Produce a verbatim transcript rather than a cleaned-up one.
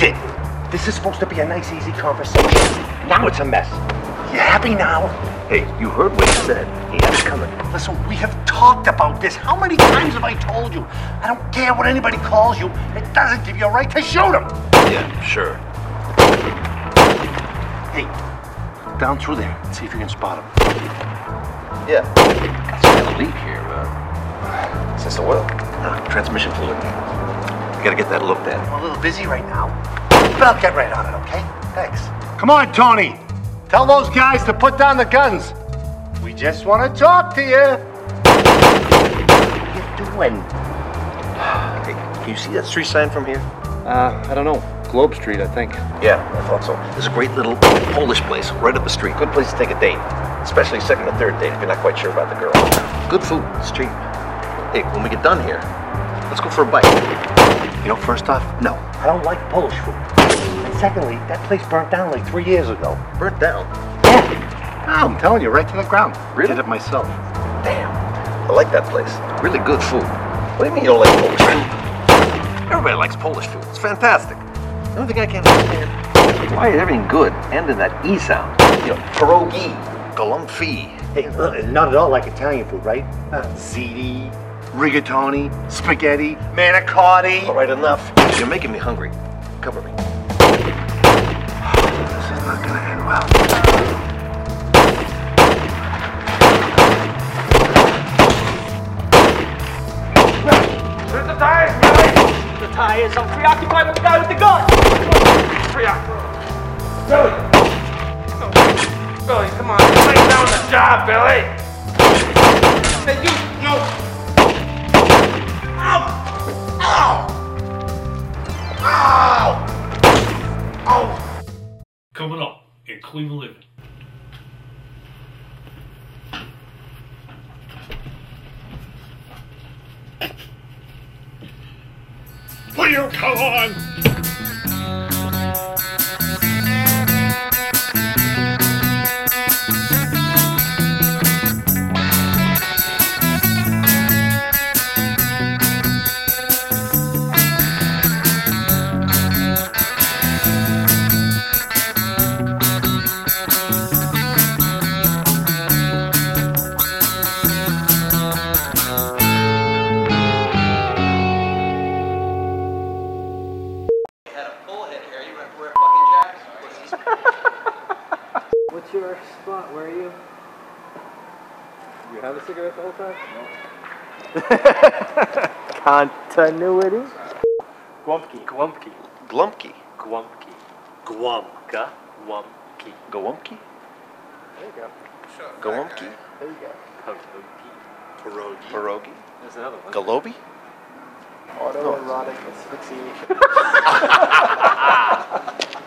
did. This is supposed to be a nice, easy conversation. Now it's a mess. You happy now? Hey, you heard what he said. He had it coming. Listen, we have talked about this. How many times have I told you? I don't care what anybody calls you. It doesn't give you a right to shoot him. Yeah, sure. Hey, look down through there and see if you can spot him. Yeah. That's a leak here, man. Is this the oil? No, transmission fluid. You gotta get that looked at. I'm a little busy right now, but I'll get right on it, okay? Thanks. Come on, Tony. Tell those guys to put down the guns. We just want to talk to you. What are you doing? Hey, can you see that street sign from here? Uh, I don't know. Globe Street, I think. Yeah, I thought so. There's a great little Polish place right up the street. Good place to take a date. Especially second or third date if you're not quite sure about the girl. Good food. It's cheap. Hey, when we get done here, let's go for a bite. You know, first off, no. I don't like Polish food. Secondly, that place burnt down like three years ago. Burnt down? Yeah. No, I'm telling you, right to the ground. Really? I did it myself. Damn. I like that place. Really good food. What do you mean you don't like Polish food? Everybody likes Polish food. It's fantastic. The only thing I can't understand, why is everything good and in that E sound? You know, pierogi, gołąbki. Hey, not at all like Italian food, right? Uh, ziti, rigatoni, spaghetti, manicotti. All right, enough. You're making me hungry. Cover me. Wow. Where's the tires, Billy? The tires. I'm preoccupied with the guy with the gun. Preoccupied. Billy. Oh. Billy, come on. Lay down the job, Billy. Hey, you. No. Ow. Ow. Ow. Ow. Coming up. Cleveland Living. Will you come on? Continuity. Gołąbki. Gołąbki. Gołąbki. Gołąbki. Gołąbka. Gołąbki. Gołąbki. There you go. Sure. Gołąbki. There you go. Pierogi. Pierogi. There's another one. Galobi. Autoerotic asphyxiation.